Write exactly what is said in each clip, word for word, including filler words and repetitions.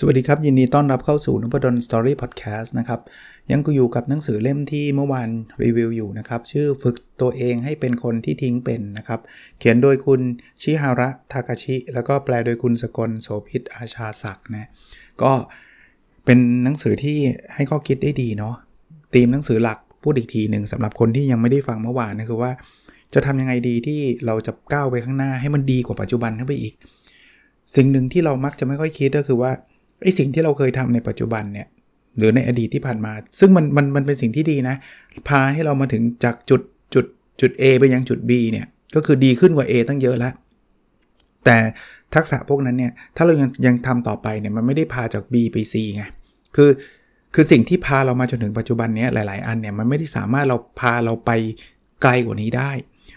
สวัสดีครับยินดีต้อนรับเข้าสู่ Nopadon Story Podcast นะครับยังกูอยู่กับหนังสือเล่มที่เมื่อวานรีวิวอยู่นะครับชื่อฝึกตัวเองให้เป็นคนที่ทิ้งเป็นนะครับเขียนโดยคุณชิฮาระทากาชิแล้วก็แปลโดยคุณสกลโสภิตอาชาศักดิ์นะก็เป็นหนังสือที่ให้ข้อคิดได้ดีเนาะธีมหนังสือหลักพูดอีกทีหนึ่งสำหรับคนที่ยังไม่ได้ฟังเมื่อวานนะคือว่าจะทำยังไงดีที่เราจะก้าวไปข้างหน้าให้มันดีกว่าปัจจุบันขึ้นไปอีกสิ่งหนึ่งที่เรามักจะไม่ค่อยคิดก็คือว่าไอ้สิ่งที่เราเคยทำในปัจจุบันเนี่ยหรือในอดีตที่ผ่านมาซึ่งมันมันมันเป็นสิ่งที่ดีนะพาให้เรามาถึงจากจุดจุดจุด A ไปยังจุด B เนี่ยก็คือดีขึ้นกว่า A ตั้งเยอะแล้วแต่ทักษะพวกนั้นเนี่ยถ้าเรายังยังทำต่อไปเนี่ยมันไม่ได้พาจาก B ไป C ไงคือคือสิ่งที่พาเรามาจนถึงปัจจุบันเนี่ยหลายๆอันเนี่ยมันไม่ได้สามารถเราพาเราไปไกลกว่านี้ได้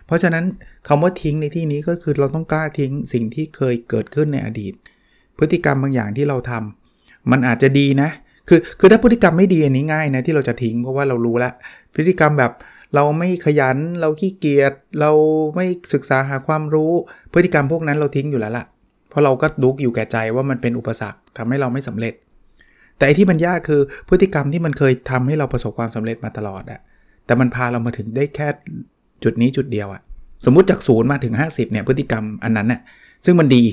เพราะฉะนั้นคำว่าทิ้งในที่นี้ก็คือเราต้องกล้าทิ้งสิ่งที่เคยเกิดขึ้นในอดีตพฤติกรรมบางอย่างที่เราทำมันอาจจะดีนะคือคือถ้าพฤติกรรมไม่ดีอันนี้ง่ายนะที่เราจะทิ้งเพราะว่าเรารู้ละพฤติกรรมแบบเราไม่ขยันเราขี้เกียจเราไม่ศึกษาหาความรู้พฤติกรรมพวกนั้นเราทิ้งอยู่แล้วละเพราะเราก็รู้อยู่แก่ใจว่ามันเป็นอุปสรรคทำให้เราไม่สำเร็จแต่ที่มันยากคือพฤติกรรมที่มันเคยทำให้เราประสบความสำเร็จมาตลอดอะแต่มันพาเรามาถึงได้แค่จุดนี้จุดเดียวอะสมมุติจากศูนย์มาถึงห้าสิบเนี่ยพฤติกรรมอันนั้นอะซึ่งมันดี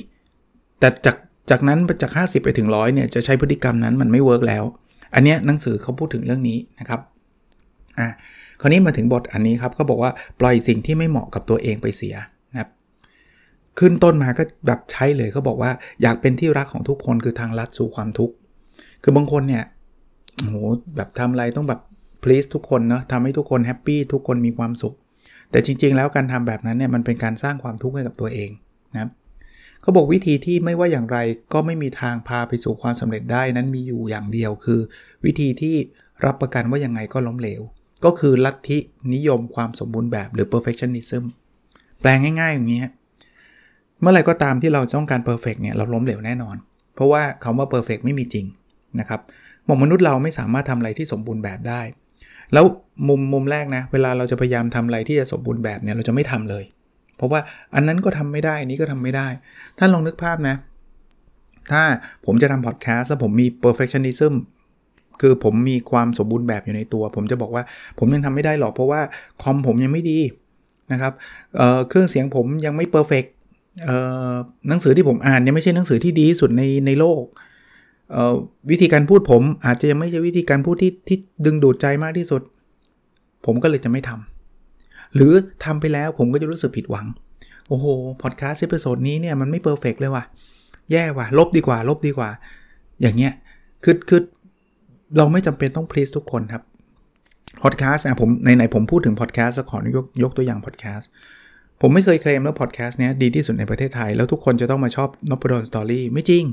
แต่จากจากนั้นจากห้าสิบไปถึงหนึ่งร้อยเนี่ยจะใช้พฤติกรรมนั้นมันไม่เวิร์กแล้วอันเนี้ยหนังสือเขาพูดถึงเรื่องนี้นะครับอ่ะคราวนี้มาถึงบทอันนี้ครับก็บอกว่าปล่อยสิ่งที่ไม่เหมาะกับตัวเองไปเสียนะครับขึ้นต้นมาก็แบบใช้เลยเขาบอกว่าอยากเป็นที่รักของทุกคนคือทางลัดสู่ความทุกข์คือบางคนเนี่ยโอ้โหแบบทำอะไรต้องแบบ please ทุกคนเนาะทำให้ทุกคนแฮปปี้ทุกคนมีความสุขแต่จริงๆแล้วการทำแบบนั้นเนี่ยมันเป็นการสร้างความทุกข์ให้กับตัวเองนะครับเขาบอกวิธีที่ไม่ว่าอย่างไรก็ไม่มีทางพาไปสู่ความสำเร็จได้นั้นมีอยู่อย่างเดียวคือวิธีที่รับประกันว่ายังไงก็ล้มเหลวก็คือลัทธินิยมความสมบูรณ์แบบหรือ perfectionism แปลงง่ายๆอย่างนี้เมื่อไหร่ก็ตามที่เราต้องการ perfect เนี่ยเราล้มเหลวแน่นอนเพราะว่าคำว่า perfect ไม่มีจริงนะครับมนุษย์เราไม่สามารถทำอะไรที่สมบูรณ์แบบได้แล้วมุมมุมแรกนะเวลาเราจะพยายามทำอะไรที่จะสมบูรณ์แบบเนี่ยเราจะไม่ทำเลยเพราะว่าอันนั้นก็ทำไม่ได้นี้ก็ทำไม่ได้ท่านลองนึกภาพนะถ้าผมจะทำพอดแคสต์แล้วผมมี perfectionism คือผมมีความสมบูรณ์แบบอยู่ในตัวผมจะบอกว่าผมยังทำไม่ได้หรอกเพราะว่าคอมผมยังไม่ดีนะครับ เอ่อ เครื่องเสียงผมยังไม่ perfect หนังสือที่ผมอ่านยังไม่ใช่หนังสือที่ดีที่สุดในในโลกวิธีการพูดผมอาจจะยังไม่ใช่วิธีการพูดที่ที่ดึงดูดใจมากที่สุดผมก็เลยจะไม่ทำหรือทำไปแล้วผมก็จะรู้สึกผิดหวังโอ้โหพอดแคสต์เอพิโซดนี้เนี่ยมันไม่เพอร์เฟกต์เลยว่ะแย่ว่ะลบดีกว่าลบดีกว่าอย่างเงี้ยคือคือเราไม่จำเป็นต้องพลีสทุกคนครับพอดแคสต์อ่ะผมไหนๆผมพูดถึงพอดแคสต์ขอยกยกตัวอย่างพอดแคสต์ผมไม่เคยเคลมว่าพอดแคสต์เนี้ยดีที่สุดในประเทศไทยแล้วทุกคนจะต้องมาชอบ Nopadon Story ไม่จริง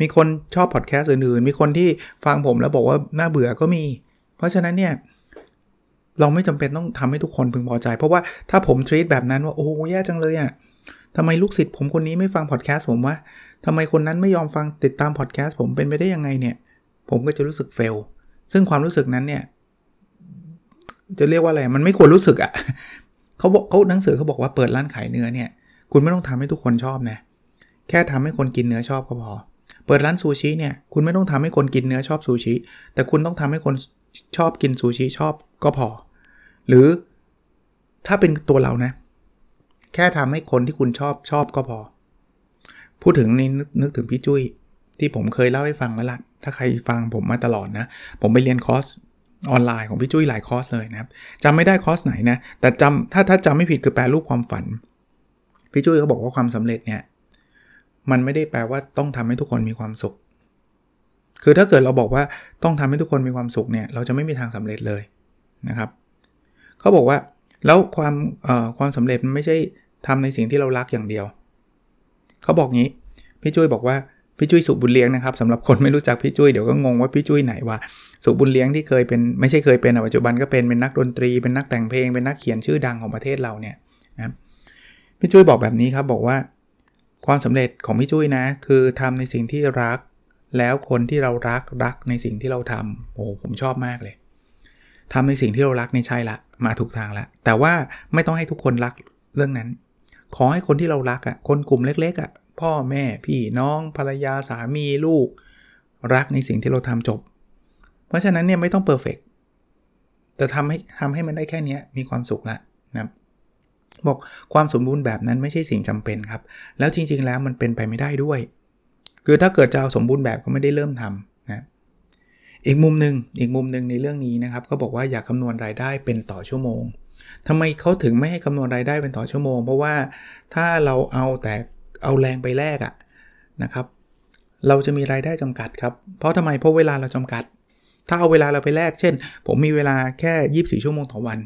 มีคนชอบพอดแคสต์อื่นๆมีคนที่ฟังผมแล้วบอกว่าน่าเบื่อก็มีเพราะฉะนั้นเนี่ยเราไม่จำเป็นต้องทำให้ทุกคนพึงพอใจเพราะว่าถ้าผมทรีตแบบนั้นว่าโอ้แย่จังเลยอ่ะทำไมลูกศิษย์ผมคนนี้ไม่ฟังพอดแคสต์ผมวะทำไมคนนั้นไม่ยอมฟังติดตามพอดแคสต์ผมเป็นไปได้ยังไงเนี่ยผมก็จะรู้สึกเฟลซึ่งความรู้สึกนั้นเนี่ยจะเรียกว่าอะไรมันไม่ควรรู้สึกอ่ะเขาบอกเขาหนังสือเขาบอกว่าเปิดร้านขายเนื้อเนี่ยคุณไม่ต้องทำให้ทุกคนชอบนะแค่ทำให้คนกินเนื้อชอบก็พอเปิดร้านซูชิเนี่ยคุณไม่ต้องทำให้คนกินเนื้อชอบซูชิแต่คุณต้องทำให้คนชอบกินซูชิชอบก็พอหรือถ้าเป็นตัวเรานะแค่ทำให้คนที่คุณชอบชอบก็พอพูดถึงนี่นึกถึงพี่จุ้ยที่ผมเคยเล่าให้ฟังแล้วล่ะถ้าใครฟังผมมาตลอดนะผมไปเรียนคอร์สออนไลน์ของพี่จุ้ยหลายคอร์สเลยนะครับจำไม่ได้คอร์สไหนนะแต่จำถ้าถ้าจำไม่ผิดคือแปลรูปความฝันพี่จุ้ยเขาบอกว่าความสำเร็จเนี่ยมันไม่ได้แปลว่าต้องทำให้ทุกคนมีความสุขคือถ้าเกิดเราบอกว่าต้องทำให้ทุกคนมีความสุขเนี่ยเราจะไม่มีทางสำเร็จเลยนะครับเขาบอกว่าแล้วความเอ่อความสำเร็จมันไม่ใช่ทำในสิ่งที่เรารักอย่างเดียวเขาบอกงี้พี่จุ้ยบอกว่าพี่จุ้ยสุบุญเลี้ยงนะครับสำหรับคนไม่รู้จักพี่จุ้ยเดี๋ยวก็งงว่าพี่จุ้ยไหนวะสุบุญเลี้ยงที่เคยเป็นไม่ใช่เคยเป็นปัจจุบันก็เป็นเป็นนักดนตรีเป็นนักแต่งเพลงเป็นนักเขียนชื่อดังของประเทศเราเนี่ยนะพี่จุ้ยบอกแบบนี้ครับบอกว่าความสำเร็จของพี่จุ้ยนะคือทำในสิ่งที่รัก แล้วคนที่เรารักรักในสิ่งที่เราทำโอ้ผมชอบมากเลยทำในสิ่งที่เรารักนี่ใช่ละมาถูกทางละแต่ว่าไม่ต้องให้ทุกคนรักเรื่องนั้นขอให้คนที่เรารักอ่ะคนกลุ่มเล็กๆอ่ะพ่อแม่พี่น้องภรรยาสามีลูกรักในสิ่งที่เราทำจบเพราะฉะนั้นเนี่ยไม่ต้องเพอร์เฟกต์แต่ทำให้ทำให้มันได้แค่นี้มีความสุขละนะครับบอกความสมบูรณ์แบบนั้นไม่ใช่สิ่งจำเป็นครับแล้วจริงๆแล้วมันเป็นไปไม่ได้ด้วยคือถ้าเกิดจะเอาสมบูรณ์แบบก็ไม่ได้เริ่มทำนะอีกมุมนึงอีกมุมนึงในเรื่องนี้นะครับเขาบอกว่าอยากคำนวณรายได้เป็นต่อชั่วโมงทำไมเขาถึงไม่ให้คำนวณรายได้เป็นต่อชั่วโมงเพราะว่าถ้าเราเอาแต่เอาแรงไปแลกอะนะครับเราจะมีรายได้จำกัดครับเพราะทำไมเพราะเวลาเราจำกัดถ้าเอาเวลาเราไปแลกเช่นผมมีเวลาแค่ยี่สิบสี่ชั่วโมงต่อวัน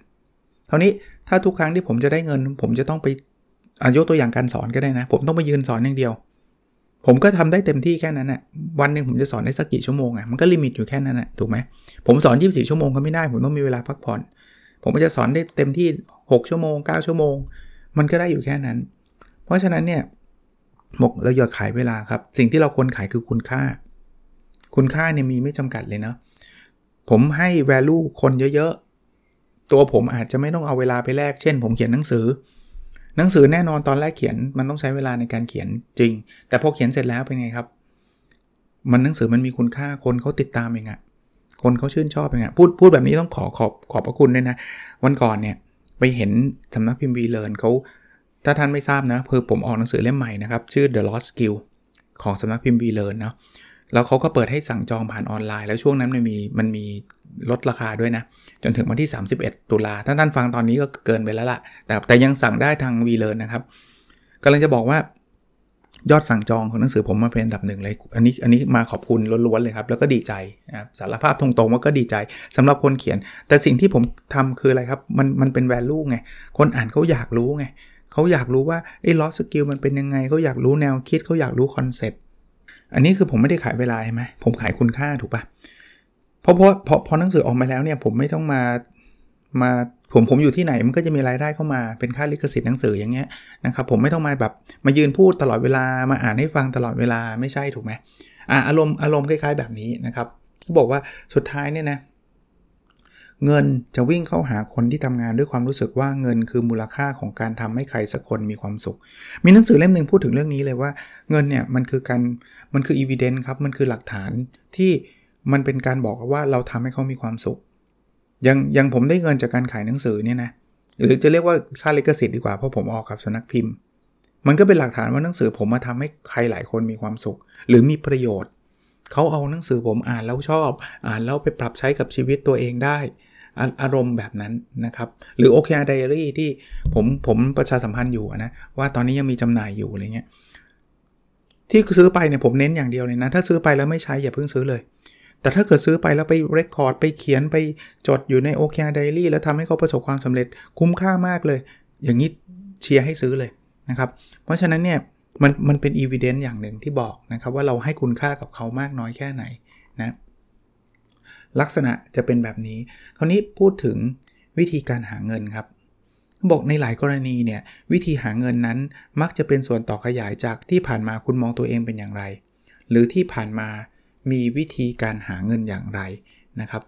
เท่านี้ถ้าทุกครั้งที่ผมจะได้เงินผมจะต้องไปยกตัวอย่างการสอนก็ได้นะผมต้องไปยืนสอนอย่างเดียวผมก็ทำได้เต็มที่แค่นั้นน่ะวันนึงผมจะสอนได้สักกี่ชั่วโมงอ่ะมันก็ลิมิตอยู่แค่นั้นน่ะถูกไหมผมสอนยี่สิบสี่ชั่วโมงก็ไม่ได้ผมต้องมีเวลาพักผ่อนผมจะสอนได้เต็มที่หกชั่วโมงเก้าชั่วโมงมันก็ได้อยู่แค่นั้นเพราะฉะนั้นเนี่ยหมกเราอย่าขายเวลาครับสิ่งที่เราควรขายคือคุณค่าคุณค่าเนี่ยมีไม่จำกัดเลยเนาะผมให้ value คนเยอะๆตัวผมอาจจะไม่ต้องเอาเวลาไปแลกเช่นผมเขียนหนังสือหนังสือแน่นอนตอนแรกเขียนมันต้องใช้เวลาในการเขียนจริงแต่พอเขียนเสร็จแล้วเป็นไงครับมันหนังสือมันมีคุณค่าคนเขาติดตามเองอะคนเขาชื่นชอบเองอะพูดพูดแบบนี้ต้องขอขอบขอบพระคุณด้วยนะวันก่อนเนี่ยไปเห็นสำนักพิมพ์ V-Learn เขาถ้าท่านไม่ทราบนะเพิ่มผมออกหนังสือเล่มใหม่นะครับชื่อ The Lost Skill ของสำนักพิมพ์ V-Learn เนาะแล้วเขาก็เปิดให้สั่งจองผ่านออนไลน์แล้วช่วงนั้นมันมีมันมีลดราคาด้วยนะจนถึงวันที่สามสิบเอ็ดตุลาถ้าท่านฟังตอนนี้ก็เกินไปแล้วล่ะแต่แต่ยังสั่งได้ทาง V-Learn นะครับกำลังจะบอกว่ายอดสั่งจองของหนังสือผมมาเป็นอันดับหนึ่งเลยอันนี้อันนี้มาขอบคุณล้วนๆเลยครับแล้วก็ดีใจนะครับสารภาพตรงๆว่าก็ดีใจสำหรับคนเขียนแต่สิ่งที่ผมทำคืออะไรครับมันมันเป็น value ไงคนอ่านเขาอยากรู้ไงเขาอยากรู้ว่าไอ้ Lost Skill มันเป็นยังไงเขาอยากรู้แนวคิดเขาอยากรู้คอนเซ็ปต์อันนี้คือผมไม่ได้ขายเวลาใช่ไหมผมขายคุณค่าถูกป่ะเพราะเพราะเพราะพอหนังสือออกมาแล้วเนี่ยผมไม่ต้องมามาผมผมอยู่ที่ไหนมันก็จะมีรายได้เข้ามาเป็นค่าลิขสิทธิ์หนังสืออย่างเงี้ยนะครับผมไม่ต้องมาแบบมายืนพูดตลอดเวลามาอ่านให้ฟังตลอดเวลาไม่ใช่ถูกไหมอ่ะอารมณ์อารมณ์คล้ายๆแบบนี้นะครับเขาบอกว่าสุดท้ายเนี่ยนะเงินจะวิ่งเข้าหาคนที่ทำงานด้วยความรู้สึกว่าเงินคือมูลค่าของการทำให้ใครสักคนมีความสุขมีหนังสือเล่มนึงพูดถึงเรื่องนี้เลยว่าเงินเนี่ยมันคือการมันคือ evidence ครับมันคือหลักฐานที่มันเป็นการบอกว่าเราทำให้เขามีความสุขอย่างอย่างผมได้เงินจากการขายหนังสือเนี่ยนะหรือจะเรียกว่าค่าลิขสิทธิ์ดีกว่าเพราะผมออกกับสำนักพิมพ์มันก็เป็นหลักฐานว่าหนังสือผมมาทำให้ใครหลายคนมีความสุขหรือมีประโยชน์เขาเอาหนังสือผมอ่านแล้วชอบอ่านแล้วไปปรับใช้กับชีวิตตัวเองได้อารมณ์แบบนั้นนะครับหรือ โอ เค อาร์ Diary ที่ผมผมประชาสัมพันธ์อยู่นะว่าตอนนี้ยังมีจำหน่ายอยู่อะไรเงี้ยที่ซื้อไปเนี่ยผมเน้นอย่างเดียวเลยนะถ้าซื้อไปแล้วไม่ใช้อย่าเพิ่งซื้อเลยแต่ถ้าเกิดซื้อไปแล้วไปเรคคอร์ดไปเขียนไปจดอยู่ใน โอ เค อาร์ Diary แล้วทำให้เขาประสบความสำเร็จคุ้มค่ามากเลยอย่างนี้เชียร์ให้ซื้อเลยนะครับเพราะฉะนั้นเนี่ยมันมันเป็น evidence อย่างหนึ่งที่บอกนะครับว่าเราให้คุณค่ากับเขามากน้อยแค่ไหนนะลักษณะจะเป็นแบบนี้คราวนี้พูดถึงวิธีการหาเงินครับบอกในหลายกรณีเนี่ยวิธีหาเงินนั้นมักจะเป็นส่วนต่อขยายจากที่ผ่านมาคุณมองตัวเองเป็นอย่างไรหรือที่ผ่านมามีวิธีการหาเงินอย่างไรนะครับ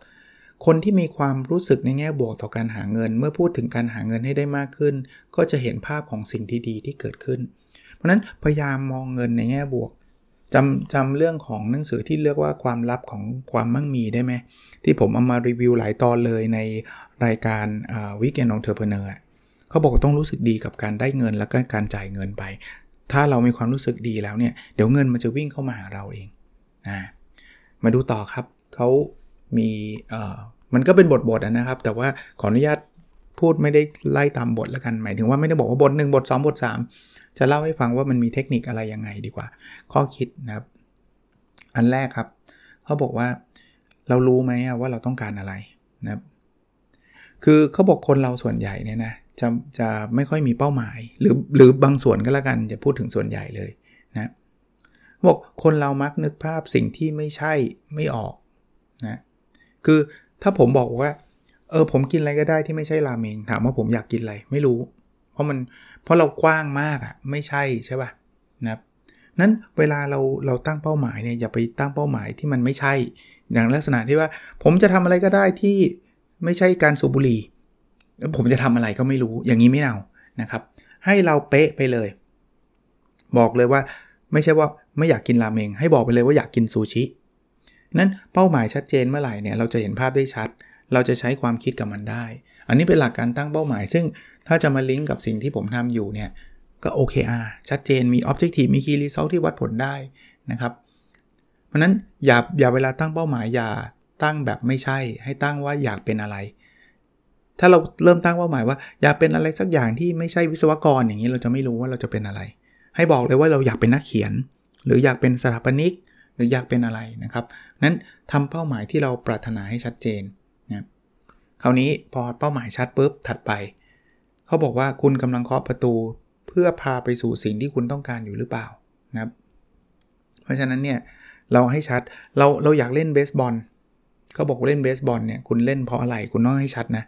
คนที่มีความรู้สึกในแง่บวกต่อการหาเงินเมื่อพูดถึงการหาเงินให้ได้มากขึ้นก็จะเห็นภาพของสิ่งที่ดีที่เกิดขึ้นเพราะนั้นพยายามมองเงินในแง่บวกจำจำเรื่องของหนังสือที่เรียกว่าความลับของความมั่งมีได้ไหมที่ผมเอามารีวิวหลายตอนเลยในรายการ Weekend Entrepreneur เขาบอกต้องรู้สึกดีกับการได้เงินและการจ่ายเงินไปถ้าเรามีความรู้สึกดีแล้วเนี่ยเดี๋ยวเงินมันจะวิ่งเข้ามาหาเราเองนะมาดูต่อครับเขามีมันก็เป็นบทบทนะครับแต่ว่าขออนุญาตพูดไม่ได้ไล่ตามบทแล้วกันหมายถึงว่าไม่ได้บอกว่าบทหนึ่งบทสองบทสามจะเล่าให้ฟังว่ามันมีเทคนิคอะไรยังไงดีกว่าข้อคิดนะครับอันแรกครับเขาบอกว่าเรารู้ไหมว่าเราต้องการอะไรนะครับคือเขาบอกคนเราส่วนใหญ่เนี่ยนะจะจะไม่ค่อยมีเป้าหมายหรือหรือบางส่วนก็แล้วกันจะพูดถึงส่วนใหญ่เลยนะบอกคนเรามักนึกภาพสิ่งที่ไม่ใช่ไม่ออกนะคือถ้าผมบอกว่าเออผมกินอะไรก็ได้ที่ไม่ใช่ราเมงถามว่าผมอยากกินอะไรไม่รู้เพราะมันเพราะเรากว้างมากอ่ะไม่ใช่ใช่ป่ะนะครับ นั้นเวลาเราเราตั้งเป้าหมายเนี่ยอย่าไปตั้งเป้าหมายที่มันไม่ใช่อย่างลักษณะที่ว่าผมจะทำอะไรก็ได้ที่ไม่ใช่การสูบบุหรี่ผมจะทำอะไรก็ไม่รู้อย่างนี้ไม่เอานะครับให้เราเป๊ะไปเลยบอกเลยว่าไม่ใช่ว่าไม่อยากกินราเมงให้บอกไปเลยว่าอยากกินซูชินั้นเป้าหมายชัดเจนเมื่อไหร่เนี่ยเราจะเห็นภาพได้ชัดเราจะใช้ความคิดกับมันได้อันนี้เป็นหลักการตั้งเป้าหมายซึ่งถ้าจะมาลิงก์กับสิ่งที่ผมทำอยู่เนี่ยก็ โอ เค อาร์ ชัดเจนมี Objective มี Key Result ที่วัดผลได้นะครับเพราะนั้นอย่าอย่าเวลาตั้งเป้าหมายอย่าตั้งแบบไม่ใช่ให้ตั้งว่าอยากเป็นอะไรถ้าเราเริ่มตั้งเป้าหมายว่าอยากเป็นอะไรสักอย่างที่ไม่ใช่วิศวกรอย่างนี้เราจะไม่รู้ว่าเราจะเป็นอะไรให้บอกเลยว่าเราอยากเป็นนักเขียนหรืออยากเป็นสถาปนิกหรืออยากเป็นอะไรนะครับนั้นทำเป้าหมายที่เราปรารถนาให้ชัดเจนนะคราวนี้พอเป้าหมายชัดปุ๊บถัดไปเขาบอกว่าคุณกำลังเคาะประตูเพื่อพาไปสู่สิ่งที่คุณต้องการอยู่หรือเปล่านะครับเพราะฉะนั้นเนี่ยเราให้ชัดเราเราอยากเล่นเบสบอลเขาบอกเล่นเบสบอลเนี่ยคุณเล่นเพราะอะไรคุณต้องให้ชัดนะ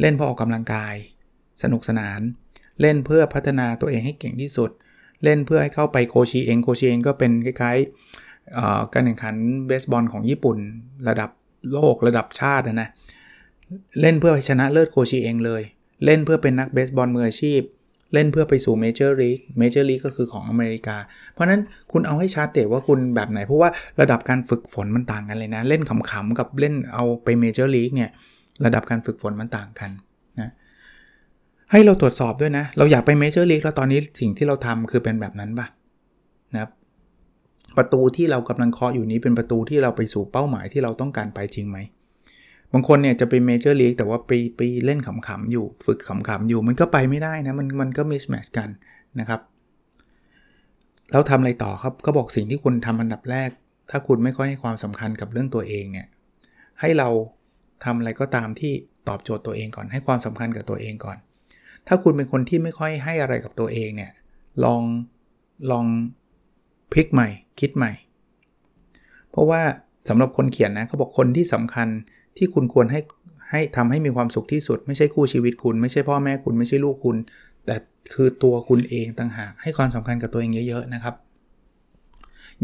เล่นเพื่อออกกำลังกายสนุกสนานเล่นเพื่อพัฒนาตัวเองให้เก่งที่สุดเล่นเพื่อให้เข้าไปโคชิเองโคชิเองก็เป็นคล้ายๆการแข่งขันเบสบอลของญี่ปุ่นระดับโลกระดับชาตินะนะเล่นเพื่อชนะเลิศโคชิเองเลยเล่นเพื่อเป็นนักเบสบอลมืออาชีพเล่นเพื่อไปสู่เมเจอร์ลีกเมเจอร์ลีกก็คือของอเมริกาเพราะนั้นคุณเอาให้ชัดเดว่าคุณแบบไหนเพราะว่าระดับการฝึกฝนมันต่างกันเลยนะเล่นขำๆกับเล่นเอาไปเมเจอร์ลีกเนี่ยระดับการฝึกฝนมันต่างกันนะให้เราตรวจสอบด้วยนะเราอยากไปเมเจอร์ลีกแล้วตอนนี้สิ่งที่เราทำคือเป็นแบบนั้นป่ะนะครับประตูที่เรากำลังเคาะอยู่นี้เป็นประตูที่เราไปสู่เป้าหมายที่เราต้องการไปจริงไหมบางคนเนี่ยจะไปเมเจอร์ลีกแต่ว่าไปไปเล่นขำๆอยู่ฝึกขำๆอยู่มันก็ไปไม่ได้นะมันมันก็มิสแมทช์กันนะครับแล้วทำอะไรต่อครับก็บอกสิ่งที่คุณทำอันดับแรกถ้าคุณไม่ค่อยให้ความสำคัญกับเรื่องตัวเองเนี่ยให้เราทำอะไรก็ตามที่ตอบโจทย์ตัวเองก่อนให้ความสำคัญกับตัวเองก่อนถ้าคุณเป็นคนที่ไม่ค่อยให้อะไรกับตัวเองเนี่ยลองลองพลิกใหม่คิดใหม่เพราะว่าสำหรับคนเขียนนะเขาบอกคนที่สำคัญที่คุณควรให้ให้ทำให้มีความสุขที่สุดไม่ใช่คู่ชีวิตคุณไม่ใช่พ่อแม่คุณไม่ใช่ลูกคุณแต่คือตัวคุณเองต่างหากให้ความสำคัญกับตัวเองเยอะๆนะครับ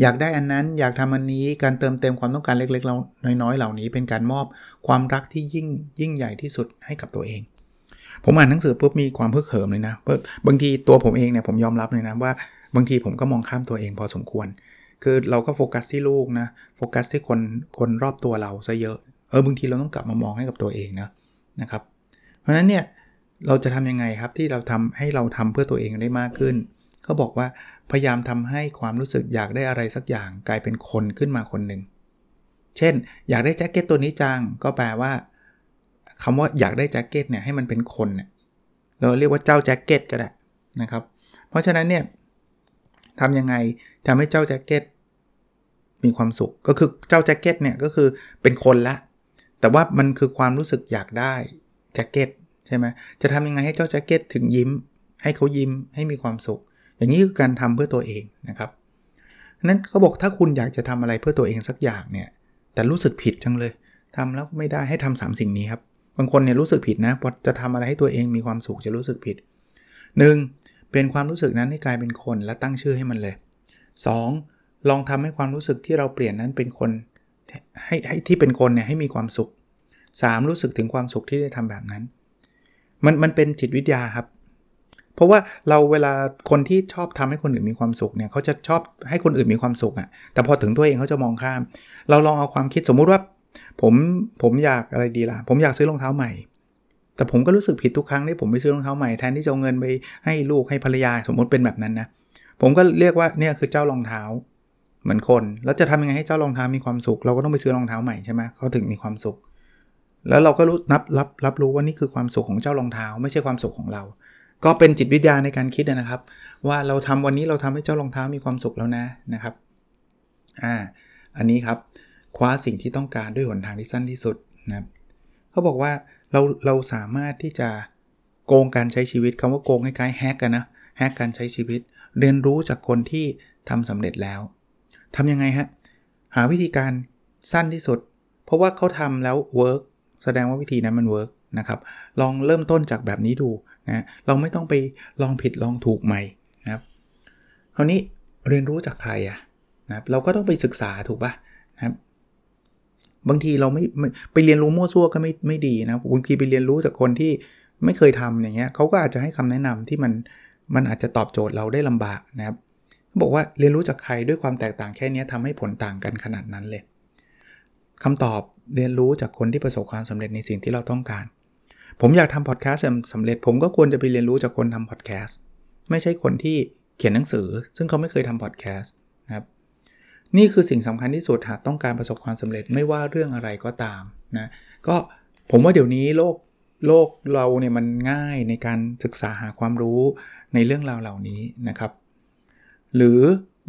อยากได้อันนั้นอยากทำอันนี้การเติมเต็มความต้องการเล็กๆเราน้อยๆเหล่านี้เป็นการมอบความรักที่ยิ่งยิ่งใหญ่ที่สุดให้กับตัวเองผมอ่านหนังสือปุ๊บมีความฮึกเหิมเลยนะบางทีตัวผมเองเนี่ยผมยอมรับเลยนะว่าบางทีผมก็มองข้ามตัวเองพอสมควรคือเราก็โฟกัสที่ลูกนะโฟกัสที่คนคนรอบตัวเราซะเยอะเออบางทีเราต้องกลับมามองให้กับตัวเองนะนะครับเพราะนั้นเนี่ยเราจะทำยังไงครับที่เราทำให้เราทำเพื่อตัวเองได้มากขึ้นเขาบอกว่าพยายามทำให้ความรู้สึกอยากได้อะไรสักอย่างกลายเป็นคนขึ้นมาคนหนึ่งเช่นอยากได้แจ็คเก็ตตัวนี้จังก็แปลว่าคำว่าอยากได้แจ็คเก็ตเนี่ยให้มันเป็นคนเนี่ยเราเรียกว่าเจ้าแจ็คเก็ตก็ได้นะครับเพราะฉะนั้นเนี่ยทำยังไงทำให้เจ้าแจ็คเก็ตมีความสุขก็คือเจ้าแจ็คเก็ตเนี่ยก็คือเป็นคนละแต่ว่ามันคือความรู้สึกอยากได้แจ็คเก็ตใช่ไหมจะทำยังไงให้เจ้าแจ็คเก็ตถึงยิ้มให้เขายิ้มให้มีความสุขอย่างนี้คือการทำเพื่อตัวเองนะครับนั้นเขาบอกถ้าคุณอยากจะทำอะไรเพื่อตัวเองสักอย่างเนี่ยแต่รู้สึกผิดจังเลยทำแล้วไม่ได้ให้ทำสามสิ่งนี้ครับบางคนเนี่ยรู้สึกผิดนะพอจะทำอะไรให้ตัวเองมีความสุขจะรู้สึกผิด หนึ่ง. เป็นความรู้สึกนั้นให้กลายเป็นคนและตั้งชื่อให้มันเลย สอง. ลองทำให้ความรู้สึกที่เราเปลี่ยนนั้นเป็นคนให้ให้ที่เป็นคนเนี่ยให้มีความสุข สาม. รู้สึกถึงความสุขที่ได้ทำแบบนั้นมันมันเป็นจิตวิทยาครับเพราะว่าเราเวลาคนที่ชอบทำให้คนอื่นมีความสุขเนี่ยเขาจะชอบให้คนอื่นมีความสุขอ่ะแต่พอถึงตัวเองเขาจะมองข้ามเราลองเอาความคิดสมมุติว่าผมผมอยากอะไรดีล่ะผมอยากซื้อรองเท้าใหม่แต่ผมก็รู้สึกผิดทุกครั้งที่ผมไปซื้อรองเท้าใหม่แทนที่จะเอาเงินไปให้ลูกให้ภรรยาสมมุติเป็นแบบนั้นนะผมก็เรียกว่าเนี่ยคือเจ้ารองเท้าเหมือนคนแล้วจะทำยังไงให้เจ้ารองเท้ามีความสุขเราก็ต้องไปซื้อรองเท้าใหม่ใช่ไหมเขาถึงมีความสุขแล้วเราก็รู้นับรับรับรู้ว่านี่คือความสุขของเจ้ารองเท้าไม่ใช่ความสุขของเราก็เป็นจิตวิทยาในการคิดนะครับว่าเราทำวันนี้เราทำให้เจ้ารองเท้ามีความสุขแล้วนะนะครับอ่าอันนี้ครับคว้าสิ่งที่ต้องการด้วยหนทางที่สั้นที่สุดนะครับเขาบอกว่าเราเราสามารถที่จะโกงการใช้ชีวิตคำว่าโกงคล้ายๆแฮกกันนะแฮกการใช้ชีวิตเรียนรู้จากคนที่ทำสำเร็จแล้วทำยังไงฮะหาวิธีการสั้นที่สุดเพราะว่าเขาทำแล้วเวิร์กแสดงว่าวิธีนั้นมันเวิร์กนะครับลองเริ่มต้นจากแบบนี้ดูนะเราไม่ต้องไปลองผิดลองถูกใหม่นะครับคราวนี้ เรียนรู้จากใครอะนะครับเราก็ต้องไปศึกษาถูกป่ะนะครับบางทีเราไม่ไปเรียนรู้มั่วซั่วก็ไม่ไม่ดีนะบางทีไปเรียนรู้จากคนที่ไม่เคยทำอย่างเงี้ยเขาก็อาจจะให้คำแนะนำที่มันมันอาจจะตอบโจทย์เราได้ลำบากนะครับบอกว่าเรียนรู้จากใครด้วยความแตกต่างแค่นี้ทำให้ผลต่างกันขนาดนั้นเลยคำตอบเรียนรู้จากคนที่ประสบความสำเร็จในสิ่งที่เราต้องการผมอยากทำพอดแคสต์สำเร็จผมก็ควรจะไปเรียนรู้จากคนทำพอดแคสต์ไม่ใช่คนที่เขียนหนังสือซึ่งเขาไม่เคยทำพอดแคสต์นะครับนี่คือสิ่งสำคัญที่สุดหากต้องการประสบความสำเร็จไม่ว่าเรื่องอะไรก็ตามนะก็ผมว่าเดี๋ยวนี้โลกโลกเราเนี่ยมันง่ายในการศึกษาหาความรู้ในเรื่องราวเหล่านี้นะครับหรือ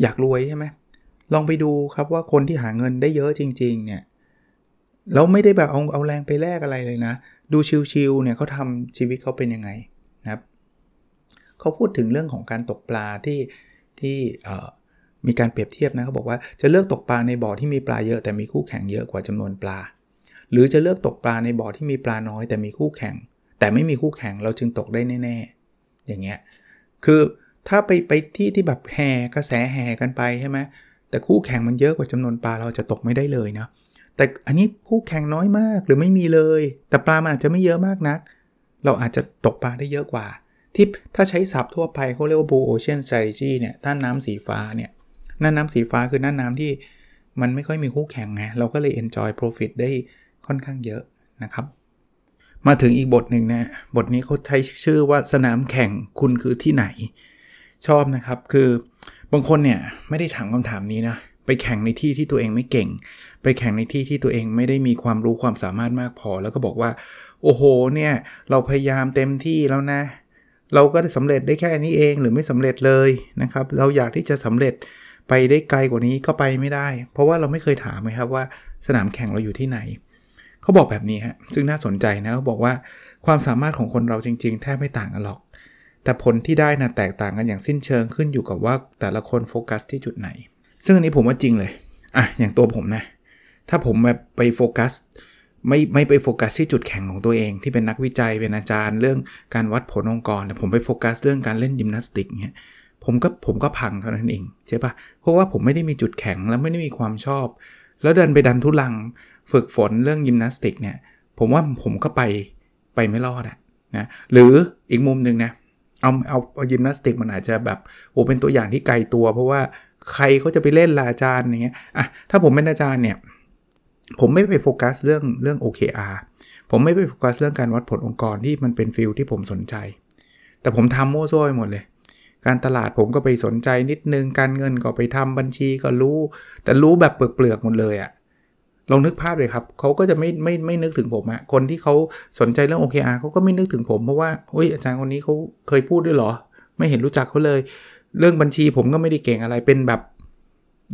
อยากรวยใช่ไหมลองไปดูครับว่าคนที่หาเงินได้เยอะจริงๆเนี่ยแล้วไม่ได้แบบเอาเอาแรงไปแลกอะไรเลยนะดูชิลๆเนี่ยเขาทำชีวิตเขาเป็นยังไงนะครับเขาพูดถึงเรื่องของการตกปลาที่ที่มีการเปรียบเทียบนะเขาบอกว่าจะเลือกตกปลาในบ่อที่มีปลาเยอะแต่มีคู่แข่งเยอะกว่าจำนวนปลาหรือจะเลือกตกปลาในบ่อที่มีปลาน้อยแต่มีคู่แข่งแต่ไม่มีคู่แข่งเราจึงตกได้แน่ๆอย่างเงี้ยคือถ้าไปไปที่ที่แบบแห่กระแสแห่กันไปใช่ไหมแต่คู่แข่งมันเยอะกว่าจำนวนปลาเราจะตกไม่ได้เลยนะแต่อันนี้คู่แข่งน้อยมากหรือไม่มีเลยแต่ปลามันอาจจะไม่เยอะมากนักเราอาจจะตกปลาได้เยอะกว่าที่ถ้าใช้ศัพท์ทั่วไปเขาเรียกว่า Blue Ocean Strategy เนี่ยน่านน้ำสีฟ้าเนี่ยน่านน้ำสีฟ้าคือน่านน้ำที่มันไม่ค่อยมีคู่แข่งไงเราก็เลย enjoy profit ได้ค่อนข้างเยอะนะครับมาถึงอีกบทหนึ่งนะบทนี้เขาใช้ชื่อว่าสนามแข่งคุณคือที่ไหนชอบนะครับคือบางคนเนี่ยไม่ได้ถามคำถามนี้นะไปแข่งในที่ที่ตัวเองไม่เก่งไปแข่งในที่ที่ตัวเองไม่ได้มีความรู้ความสามารถมากพอแล้วก็บอกว่าโอ้โหเนี่ยเราพยายามเต็มที่แล้วนะเราก็สำเร็จได้แค่นี้เองหรือไม่สำเร็จเลยนะครับเราอยากที่จะสำเร็จไปได้ไกลกว่านี้ก็ไปไม่ได้เพราะว่าเราไม่เคยถามเลยครับว่าสนามแข่งเราอยู่ที่ไหนเขาบอกแบบนี้ฮะซึ่งน่าสนใจนะเขาบอกว่าความสามารถของคนเราจริงๆแทบไม่ต่างกันหรอกแต่ผลที่ได้นะแตกต่างกันอย่างสิ้นเชิงขึ้นอยู่กับว่าแต่ละคนโฟกัสที่จุดไหนซึ่งอันนี้ผมว่าจริงเลยอ่ะอย่างตัวผมนะถ้าผมแบบไปโฟกัสไม่ไม่ไปโฟกัสที่จุดแข็งของตัวเองที่เป็นนักวิจัยเป็นอาจารย์เรื่องการวัดผลองค์กรแต่ผมไปโฟกัสเรื่องการเล่นยิมนาสติกเงี้ยผมก็ผมก็พังเท่านั้นเองใช่ป่ะเพราะว่าผมไม่ได้มีจุดแข็งและไม่ได้มีความชอบแล้วเดินไปดันทุลังฝึกฝนเรื่องยิมนาสติกเนี่ยผมว่าผมก็ไปไปไม่รอดอ่ะนะหรืออีกมุมนึงนะเอาเอาเอายิมนาสติกมันอาจจะแบบโอ้เป็นตัวอย่างที่ไกลตัวเพราะว่าใครเขาจะไปเล่นล่ะอาจารย์อย่างเงี้ยอ่ะถ้าผมเป็นอาจารย์เนี่ยผมไม่ไปโฟกัสเรื่องเรื่อง โอ เค อาร์ ผมไม่ไปโฟกัสเรื่องการวัดผลองค์กรที่มันเป็นฟิลด์ที่ผมสนใจแต่ผมทำมั่วซั่วไปหมดเลยการตลาดผมก็ไปสนใจนิดนึงการเงินก็ไปทำบัญชีก็รู้แต่รู้แบบเปลือกๆหมดเลยอ่ะลองนึกภาพเลยครับเขาก็จะไม่ไม่ไม่นึกถึงผมอะคนที่เขาสนใจเรื่อง โอ เค อาร์ เขาก็ไม่นึกถึงผมเพราะว่าเฮ้ยอาจารย์คนนี้เขาเคยพูดด้วยเหรอไม่เห็นรู้จักเขาเลยเรื่องบัญชีผมก็ไม่ได้เก่งอะไรเป็นแบบ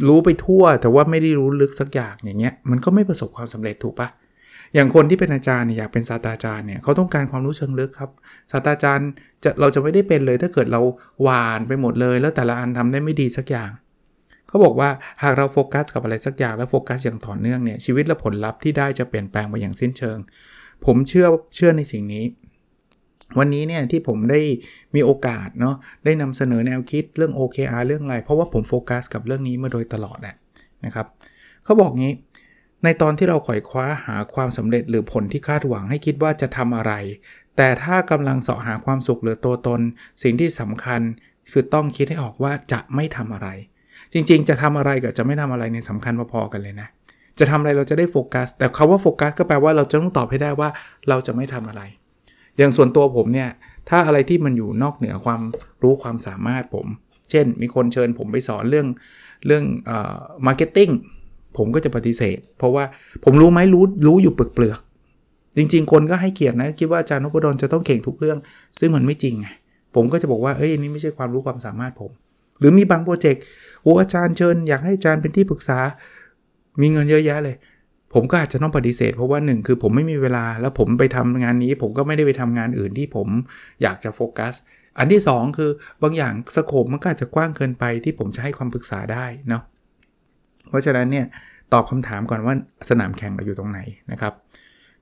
รู้ไปทั่วแต่ว่าไม่ได้รู้ลึกสักอย่างอย่างเงี้ยมันก็ไม่ประสบความสำเร็จถูกปะอย่างคนที่เป็นอาจารย์เนี่ยอยากเป็นศาสตราจารย์เนี่ยเขาต้องการความรู้เชิงลึกครับศาสตราจารย์จะเราจะไม่ได้เป็นเลยถ้าเกิดเราหวานไปหมดเลยแล้วแต่ละอันทำได้ไม่ดีสักอย่างเขาบอกว่าหากเราโฟกัสกับอะไรสักอย่างแล้วโฟกัสอย่างต่อเนื่องเนี่ยชีวิตและผลลัพธ์ที่ได้จะเปลี่ยนแปลงไปอย่างสิ้นเชิงผมเชื่อเชื่อในสิ่งนี้วันนี้เนี่ยที่ผมได้มีโอกาสเนาะได้นำเสนอแนวคิดเรื่อง โอ เค อาร์ เรื่องอะไรเพราะว่าผมโฟกัสกับเรื่องนี้มาโดยตลอดแหละนะครับเขาบอกงี้ในตอนที่เราไขว่คว้าหาความสำเร็จหรือผลที่คาดหวังให้คิดว่าจะทำอะไรแต่ถ้ากำลังเสาะหาความสุขหรือตัวตนสิ่งที่สำคัญคือต้องคิดให้ออกว่าจะไม่ทำอะไรจริงๆจะทำอะไรกับจะไม่ทำอะไรเนี่ยสำคัญพอๆกันเลยนะจะทำอะไรเราจะได้โฟกัสแต่คำว่าโฟกัสก็แปลว่าเราจะต้องตอบให้ได้ว่าเราจะไม่ทำอะไรอย่างส่วนตัวผมเนี่ยถ้าอะไรที่มันอยู่นอกเหนือความรู้ความสามารถผมเช่นมีคนเชิญผมไปสอนเรื่องเรื่องเอ่อมาร์เก็ตติ้งผมก็จะปฏิเสธเพราะว่าผมรู้ไหมรู้รู้อยู่เปลือกๆจริงๆคนก็ให้เกียรตินะคิดว่าอาจารย์นพดลจะต้องเก่งทุกเรื่องซึ่งมันไม่จริงไงผมก็จะบอกว่าเอ้ยนี่ไม่ใช่ความรู้ความสามารถผมหรือมีบางโปรเจกต์โอ้อาจารย์เชิญอยากให้อาจารย์เป็นที่ปรึกษามีเงินเยอะแยะเลยผมก็อาจจะต้องปฏิเสธเพราะว่าหนึ่งคือผมไม่มีเวลาแล้วผมไปทำงานนี้ผมก็ไม่ได้ไปทำงานอื่นที่ผมอยากจะโฟกัสอันที่สองคือบางอย่างสโคปมันก็อาจจะกว้างเกินไปที่ผมจะให้ความปรึกษาได้เนาะเพราะฉะนั้นเนี่ยตอบคำถามก่อนว่าสนามแข่งเราอยู่ตรงไหนนะครับ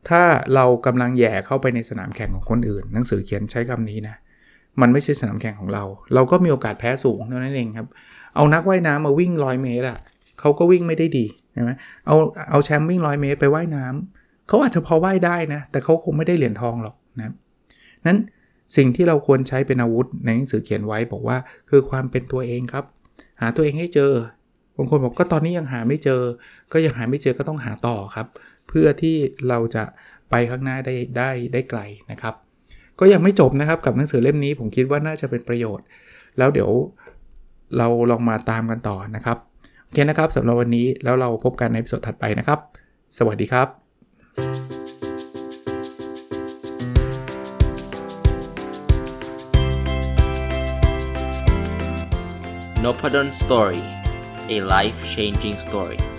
ถ้าเรากำลังแย่เข้าไปในสนามแข่งของคนอื่นหนังสือเขียนใช้คำนี้นะมันไม่ใช่สนามแข่งของเราเราก็มีโอกาสแพ้สูงเท่านั้นเองครับ เอานักว่ายน้ำมาวิ่งร้อยเมตรอ่ะเขาก็วิ่งไม่ได้ดีใช่ไหมเอาเอาแชมป์วิ่งร้อยเมตรไปว่ายน้ำเขาอาจจะพอว่ายได้นะแต่เขาคงไม่ได้เหรียญทองหรอกนะนั้นสิ่งที่เราควรใช้เป็นอาวุธในหนังสือเขียนไว้บอกว่าคือความเป็นตัวเองครับหาตัวเองให้เจอบางคนบอกก็ตอนนี้ยังหาไม่เจอก็ยังหาไม่เจอก็ต้องหาต่อครับเพื่อที่เราจะไปข้างหน้าได้ได้ได้ไกลนะครับก็ยังไม่จบนะครับกับหนังสือเล่มนี้ผมคิดว่าน่าจะเป็นประโยชน์แล้วเดี๋ยวเราลองมาตามกันต่อนะครับโอเคนะครับสำหรับวันนี้แล้วเราพบกันในตอนถัดไปนะครับสวัสดีครับNopadon Story, a life-changing story.